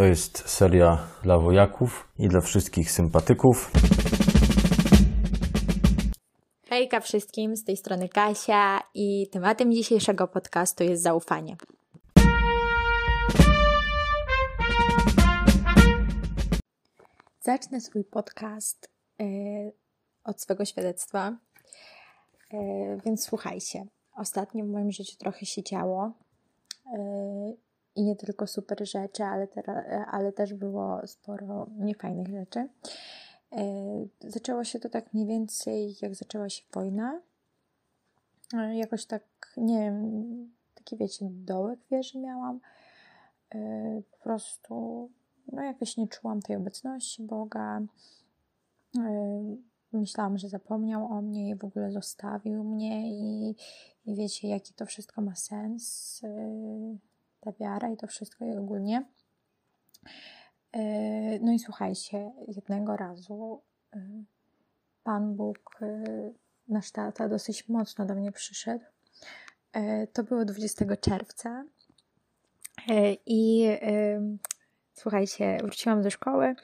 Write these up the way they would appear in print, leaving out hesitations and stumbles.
To jest seria dla wojaków i dla wszystkich sympatyków. Hejka wszystkim, z tej strony Kasia i tematem dzisiejszego podcastu jest zaufanie. Zacznę swój podcast od swego świadectwa, więc słuchajcie. Ostatnio w moim życiu trochę się działo i nie tylko super rzeczy, ale też było sporo niefajnych rzeczy. Zaczęło się to tak mniej więcej, jak zaczęła się wojna. Jakoś tak, nie wiem, taki wiecie, dołek wieży miałam. Po prostu jakoś nie czułam tej obecności Boga. Myślałam, że zapomniał o mnie i w ogóle zostawił mnie i wiecie, jaki to wszystko ma sens, ta wiara i to wszystko i ogólnie. No i słuchajcie, jednego razu Pan Bóg, nasz tata, dosyć mocno do mnie przyszedł. To było 20 czerwca i słuchajcie, wróciłam do szkoły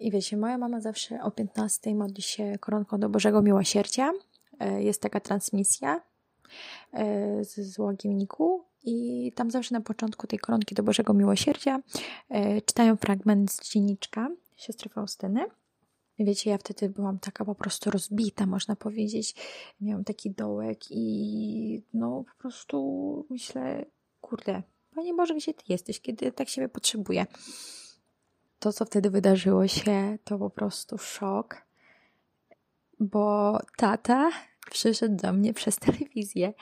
i wiecie, moja mama zawsze o 15 modli się koronką do Bożego Miłosierdzia. Jest taka transmisja z Łagiewniku i tam zawsze na początku tej koronki do Bożego Miłosierdzia czytają fragment z dzienniczka siostry Faustyny. Wiecie, ja wtedy byłam taka po prostu rozbita, można powiedzieć. Miałam taki dołek i po prostu myślę, kurde, Panie Boże, gdzie Ty jesteś, kiedy tak siebie potrzebuję? To, co wtedy wydarzyło się, to po prostu szok, bo tata przyszedł do mnie przez telewizję.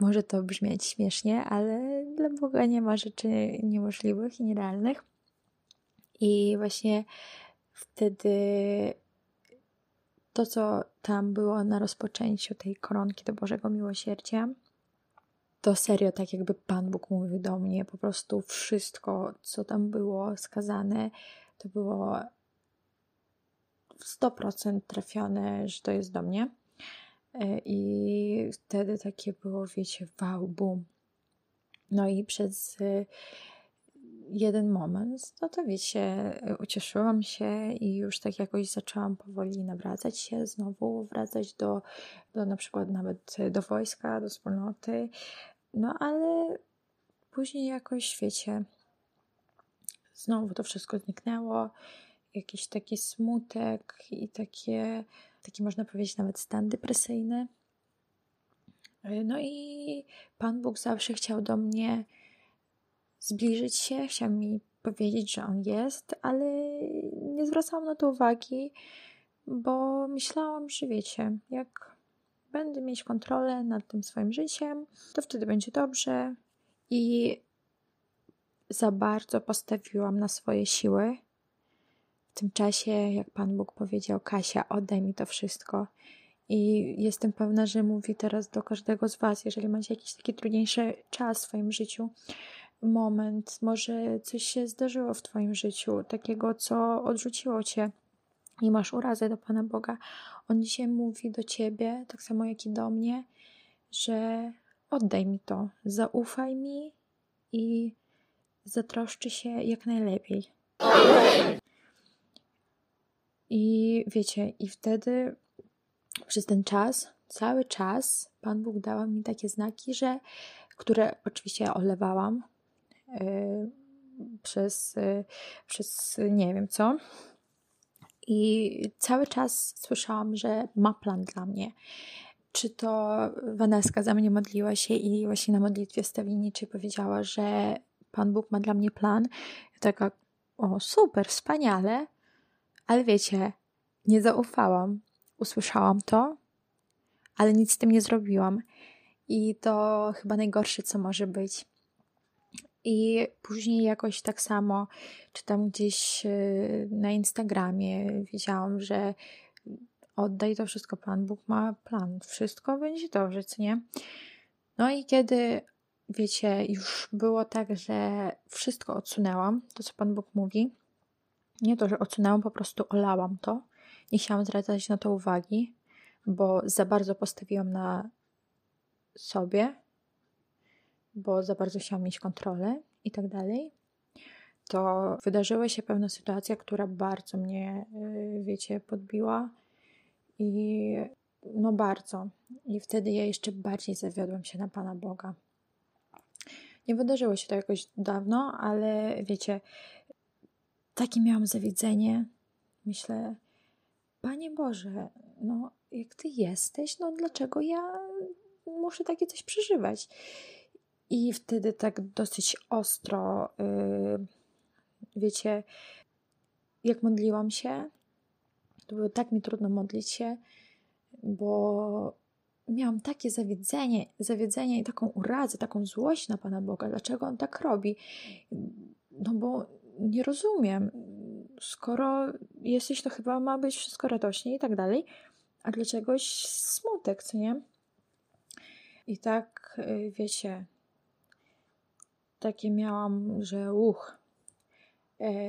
Może to brzmieć śmiesznie, ale dla Boga nie ma rzeczy niemożliwych i nierealnych. I właśnie wtedy to, co tam było na rozpoczęciu tej koronki do Bożego Miłosierdzia, to serio, tak jakby Pan Bóg mówił do mnie, po prostu wszystko, co tam było skazane, to było w 100% trafione, że to jest do mnie. I wtedy takie było, wiecie, wow, boom. No i przez jeden moment, to wiecie, ucieszyłam się i już tak jakoś zaczęłam powoli nawracać się, znowu wracać do na przykład nawet do wojska, do wspólnoty. No ale później jakoś, wiecie, znowu to wszystko zniknęło. Jakiś taki smutek i taki można powiedzieć nawet stan depresyjny. No i Pan Bóg zawsze chciał do mnie zbliżyć się, chciał mi powiedzieć, że On jest, ale nie zwracałam na to uwagi, bo myślałam, że wiecie, jak będę mieć kontrolę nad tym swoim życiem, to wtedy będzie dobrze i za bardzo postawiłam na swoje siły. W tym czasie, jak Pan Bóg powiedział, Kasia, oddaj mi to wszystko. I jestem pewna, że mówi teraz do każdego z Was, jeżeli macie jakiś taki trudniejszy czas w swoim życiu, moment, może coś się zdarzyło w Twoim życiu, takiego, co odrzuciło Cię i masz urazę do Pana Boga. On dzisiaj mówi do Ciebie, tak samo jak i do mnie, że oddaj mi to, zaufaj mi i zatroszczy się jak najlepiej. I wiecie, i wtedy przez ten czas, cały czas Pan Bóg dał mi takie znaki, które oczywiście olewałam przez nie wiem co. I cały czas słyszałam, że ma plan dla mnie. Czy to Waneska za mnie modliła się i właśnie na modlitwie stawienniczej powiedziała, że Pan Bóg ma dla mnie plan. I taka, o super, wspaniale. Ale wiecie, nie zaufałam, usłyszałam to, ale nic z tym nie zrobiłam i to chyba najgorsze, co może być. I później jakoś tak samo, czy tam gdzieś na Instagramie widziałam, że oddaj to wszystko, Pan Bóg ma plan, wszystko będzie dobrze, co nie? No i kiedy, wiecie, już było tak, że wszystko odsunęłam, to co Pan Bóg mówi, nie to, że odsunęłam, po prostu olałam to. Nie chciałam zwracać na to uwagi, bo za bardzo postawiłam na sobie, bo za bardzo chciałam mieć kontrolę i tak dalej, to wydarzyła się pewna sytuacja, która bardzo mnie, wiecie, podbiła i no bardzo. I wtedy ja jeszcze bardziej zawiodłam się na Pana Boga. Nie wydarzyło się to jakoś dawno, ale wiecie, takie miałam zawiedzenie. Myślę, Panie Boże, no jak Ty jesteś, no dlaczego ja muszę takie coś przeżywać? I wtedy tak dosyć ostro, wiecie, jak modliłam się, to było tak mi trudno modlić się, bo miałam takie zawiedzenie i taką urazę, taką złość na Pana Boga. Dlaczego On tak robi? No bo nie rozumiem. Skoro jesteś, to chyba ma być wszystko radośnie i tak dalej, a dla czegoś smutek, co nie? I tak, wiecie, takie miałam, że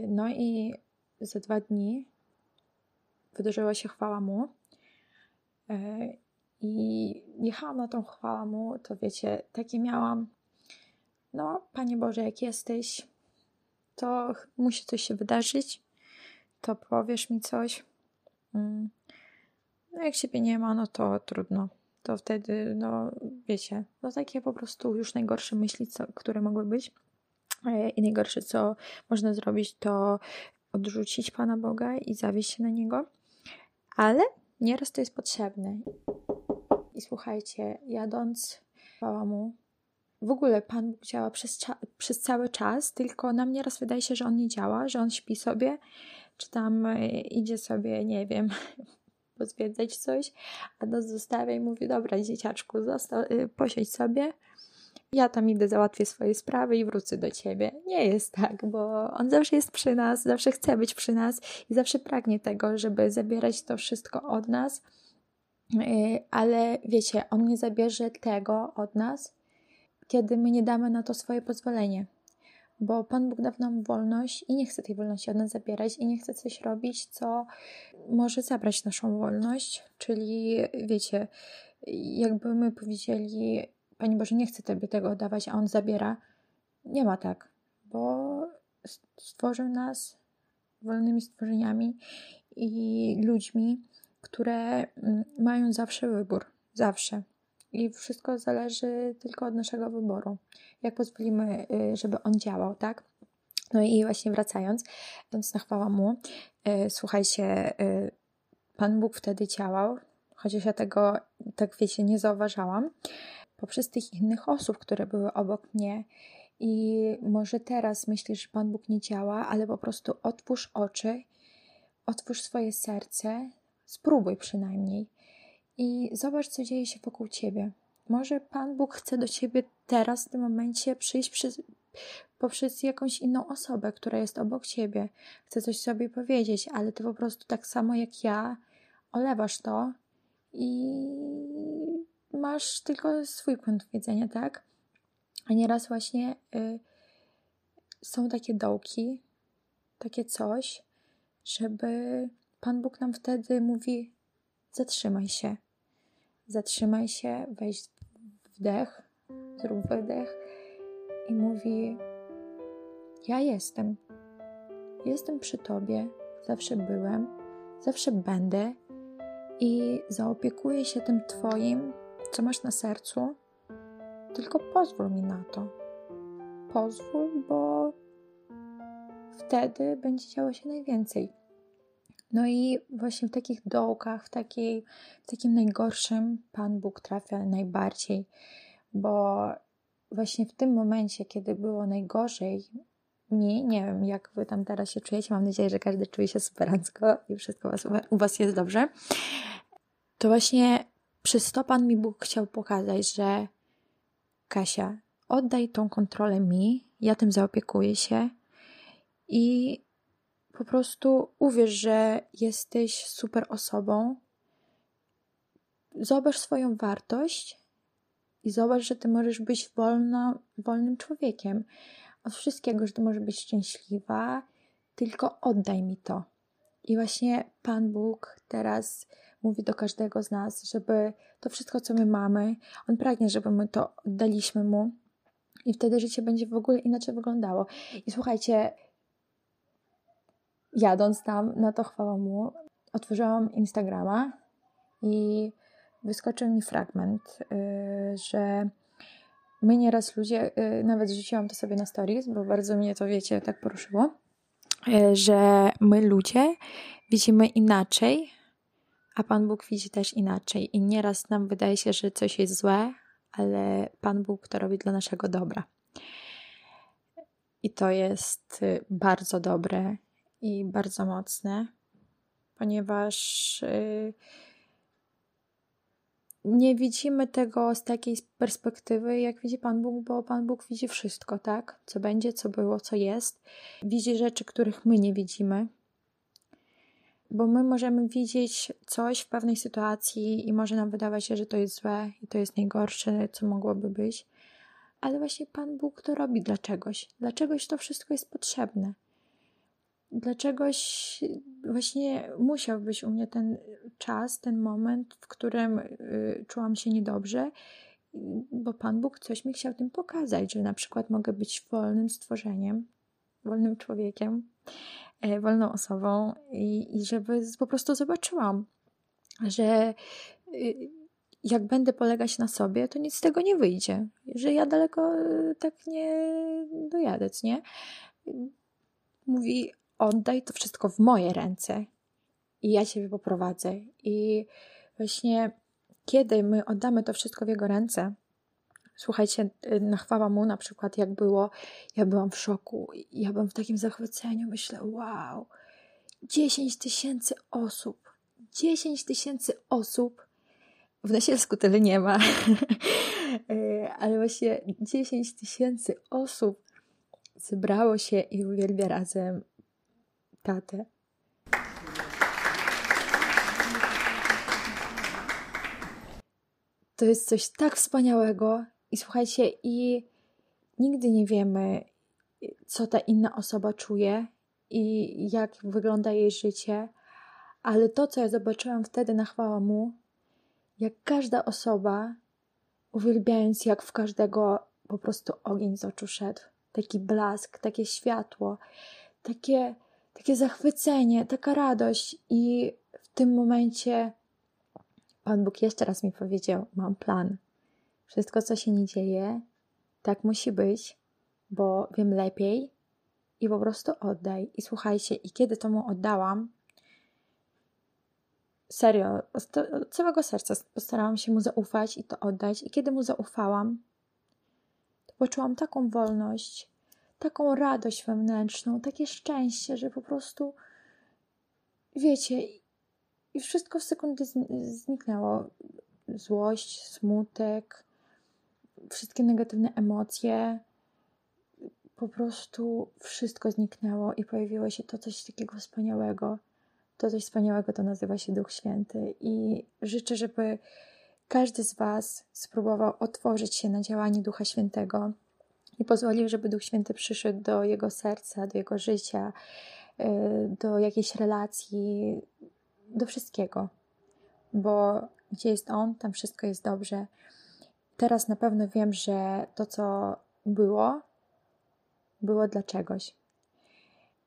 no i za 2 dni wydarzyła się chwała Mu i jechałam na tą chwałę Mu, to wiecie, takie miałam, no Panie Boże, jak jesteś, to musi coś się wydarzyć, to powiesz mi coś. No jak Ciebie nie ma, no to trudno. To wtedy, no wiecie, no takie po prostu już najgorsze myśli, które mogły być i najgorsze, co można zrobić, to odrzucić Pana Boga i zawieść się na Niego. Ale nieraz to jest potrzebne. I słuchajcie, jadąc chwała Mu, w ogóle Pan Bóg działa przez cały czas, tylko nam nieraz wydaje się, że On nie działa, że On śpi sobie, czy tam idzie sobie, nie wiem, pozwiedzać coś, a nas zostawia i mówi, dobra dzieciaczku, posiedź sobie, ja tam idę, załatwię swoje sprawy i wrócę do Ciebie. Nie jest tak, bo On zawsze jest przy nas, zawsze chce być przy nas i zawsze pragnie tego, żeby zabierać to wszystko od nas, ale wiecie, On nie zabierze tego od nas, kiedy my nie damy na to swoje pozwolenie. Bo Pan Bóg dał nam wolność i nie chce tej wolności od nas zabierać i nie chce coś robić, co może zabrać naszą wolność. Czyli wiecie, jakby my powiedzieli, Panie Boże, nie chcę Tobie tego dawać, a On zabiera. Nie ma tak, bo stworzył nas wolnymi stworzeniami i ludźmi, które mają zawsze wybór. Zawsze. I wszystko zależy tylko od naszego wyboru. Jak pozwolimy, żeby On działał, tak? No i właśnie wracając, więc na chwała Mu, słuchajcie, Pan Bóg wtedy działał, chociaż ja tego, tak wiecie, nie zauważałam, poprzez tych innych osób, które były obok mnie. I może teraz myślisz, że Pan Bóg nie działa, ale po prostu otwórz oczy, otwórz swoje serce, spróbuj przynajmniej. I zobacz, co dzieje się wokół Ciebie. Może Pan Bóg chce do Ciebie teraz, w tym momencie przyjść poprzez jakąś inną osobę, która jest obok Ciebie. Chce coś sobie powiedzieć, ale Ty po prostu tak samo jak ja olewasz to i masz tylko swój punkt widzenia, tak? A nieraz właśnie są takie dołki, takie coś, żeby Pan Bóg nam wtedy mówi, zatrzymaj się, weź wdech, zrób wydech i mówi, ja jestem przy Tobie, zawsze byłem, zawsze będę i zaopiekuję się tym Twoim, co masz na sercu, tylko pozwól mi na to, pozwól, bo wtedy będzie działo się najwięcej. No i właśnie w takich dołkach, w takim najgorszym Pan Bóg trafia najbardziej, bo właśnie w tym momencie, kiedy było najgorzej mi, nie wiem jak Wy tam teraz się czujecie, mam nadzieję, że każdy czuje się superancko i wszystko u Was jest dobrze, to właśnie przez to Pan mi Bóg chciał pokazać, że Kasia, oddaj tą kontrolę mi, ja tym zaopiekuję się i po prostu uwierz, że jesteś super osobą. Zobacz swoją wartość i zobacz, że Ty możesz być wolnym człowiekiem. Od wszystkiego, że Ty możesz być szczęśliwa, tylko oddaj mi to. I właśnie Pan Bóg teraz mówi do każdego z nas, żeby to wszystko, co my mamy, On pragnie, żeby my to oddaliśmy Mu i wtedy życie będzie w ogóle inaczej wyglądało. I słuchajcie, jadąc tam, na to chwała Mu, otworzyłam Instagrama i wyskoczył mi fragment, że my nieraz ludzie, nawet rzuciłam to sobie na stories, bo bardzo mnie to, wiecie, tak poruszyło, że my ludzie widzimy inaczej, a Pan Bóg widzi też inaczej. I nieraz nam wydaje się, że coś jest złe, ale Pan Bóg to robi dla naszego dobra. I to jest bardzo dobre i bardzo mocne, ponieważ nie widzimy tego z takiej perspektywy, jak widzi Pan Bóg, bo Pan Bóg widzi wszystko, tak? Co będzie, co było, co jest. Widzi rzeczy, których my nie widzimy, bo my możemy widzieć coś w pewnej sytuacji i może nam wydawać się, że to jest złe i to jest najgorsze, co mogłoby być, ale właśnie Pan Bóg to robi dla czegoś. Dla czegoś to wszystko jest potrzebne. Dla czegoś właśnie musiał być u mnie ten czas, ten moment, w którym czułam się niedobrze, bo Pan Bóg coś mi chciał tym pokazać, że na przykład mogę być wolnym stworzeniem, wolnym człowiekiem, wolną osobą i żeby po prostu zobaczyłam, że jak będę polegać na sobie, to nic z tego nie wyjdzie, że ja daleko tak nie dojadę, nie? Mówi, oddaj to wszystko w moje ręce i ja Ciebie poprowadzę. I właśnie kiedy my oddamy to wszystko w Jego ręce, słuchajcie, na chwała Mu na przykład jak było, ja byłam w szoku, ja byłam w takim zachwyceniu, myślę, wow, 10 tysięcy osób, w Nasielsku tyle nie ma, ale właśnie 10 tysięcy osób zebrało się i uwielbia razem tatę. To jest coś tak wspaniałego i słuchajcie, i nigdy nie wiemy, co ta inna osoba czuje i jak wygląda jej życie, ale to, co ja zobaczyłam wtedy na chwała Mu, jak każda osoba, uwielbiając, jak w każdego po prostu ogień z oczu szedł, taki blask, takie światło, takie zachwycenie, taka radość i w tym momencie Pan Bóg jeszcze raz mi powiedział, mam plan. Wszystko, co się nie dzieje, tak musi być, bo wiem lepiej i po prostu oddaj. I słuchajcie, i kiedy to Mu oddałam, serio, od całego serca postarałam się Mu zaufać i to oddać. I kiedy Mu zaufałam, to poczułam taką wolność, taką radość wewnętrzną, takie szczęście, że po prostu, wiecie, i wszystko w sekundy zniknęło. Złość, smutek, wszystkie negatywne emocje, po prostu wszystko zniknęło i pojawiło się to coś takiego wspaniałego. To coś wspaniałego to nazywa się Duch Święty i życzę, żeby każdy z Was spróbował otworzyć się na działanie Ducha Świętego i pozwolił, żeby Duch Święty przyszedł do jego serca, do jego życia, do jakiejś relacji, do wszystkiego, bo gdzie jest On, tam wszystko jest dobrze. Teraz na pewno wiem, że to, co było dla czegoś.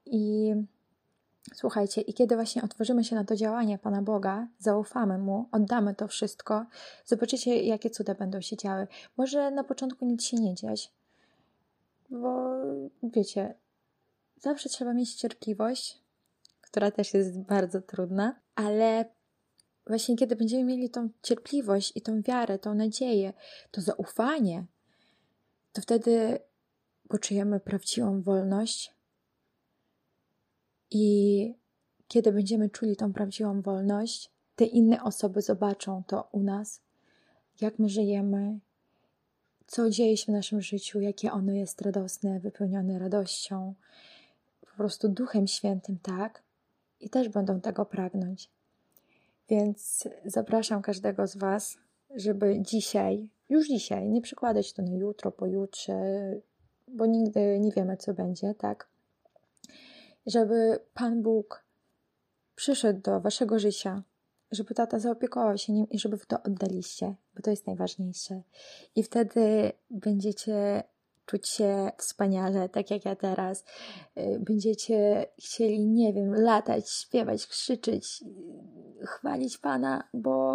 I słuchajcie, i kiedy właśnie otworzymy się na to działanie Pana Boga, zaufamy Mu, oddamy to wszystko, zobaczycie, jakie cuda będą się działy. Może na początku nic się nie dziać, bo wiecie, zawsze trzeba mieć cierpliwość, która też jest bardzo trudna, ale właśnie kiedy będziemy mieli tą cierpliwość i tą wiarę, tą nadzieję, to zaufanie, to wtedy poczujemy prawdziwą wolność i kiedy będziemy czuli tą prawdziwą wolność, te inne osoby zobaczą to u nas, jak my żyjemy, co dzieje się w naszym życiu, jakie ono jest radosne, wypełnione radością, po prostu Duchem Świętym, tak? I też będą tego pragnąć. Więc zapraszam każdego z Was, żeby już dzisiaj, nie przykładać to na jutro, pojutrze, bo nigdy nie wiemy, co będzie, tak? Żeby Pan Bóg przyszedł do Waszego życia, żeby tata zaopiekował się nim i żeby wy to oddaliście, bo to jest najważniejsze. I wtedy będziecie czuć się wspaniale, tak jak ja teraz. Będziecie chcieli, nie wiem, latać, śpiewać, krzyczeć, chwalić Pana, bo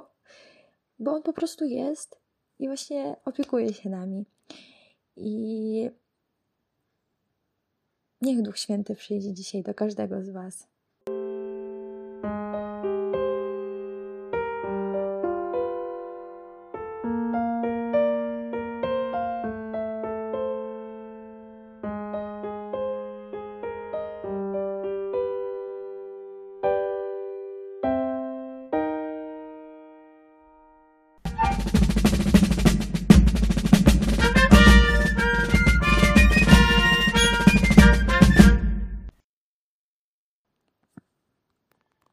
On po prostu jest i właśnie opiekuje się nami. I niech Duch Święty przyjdzie dzisiaj do każdego z Was.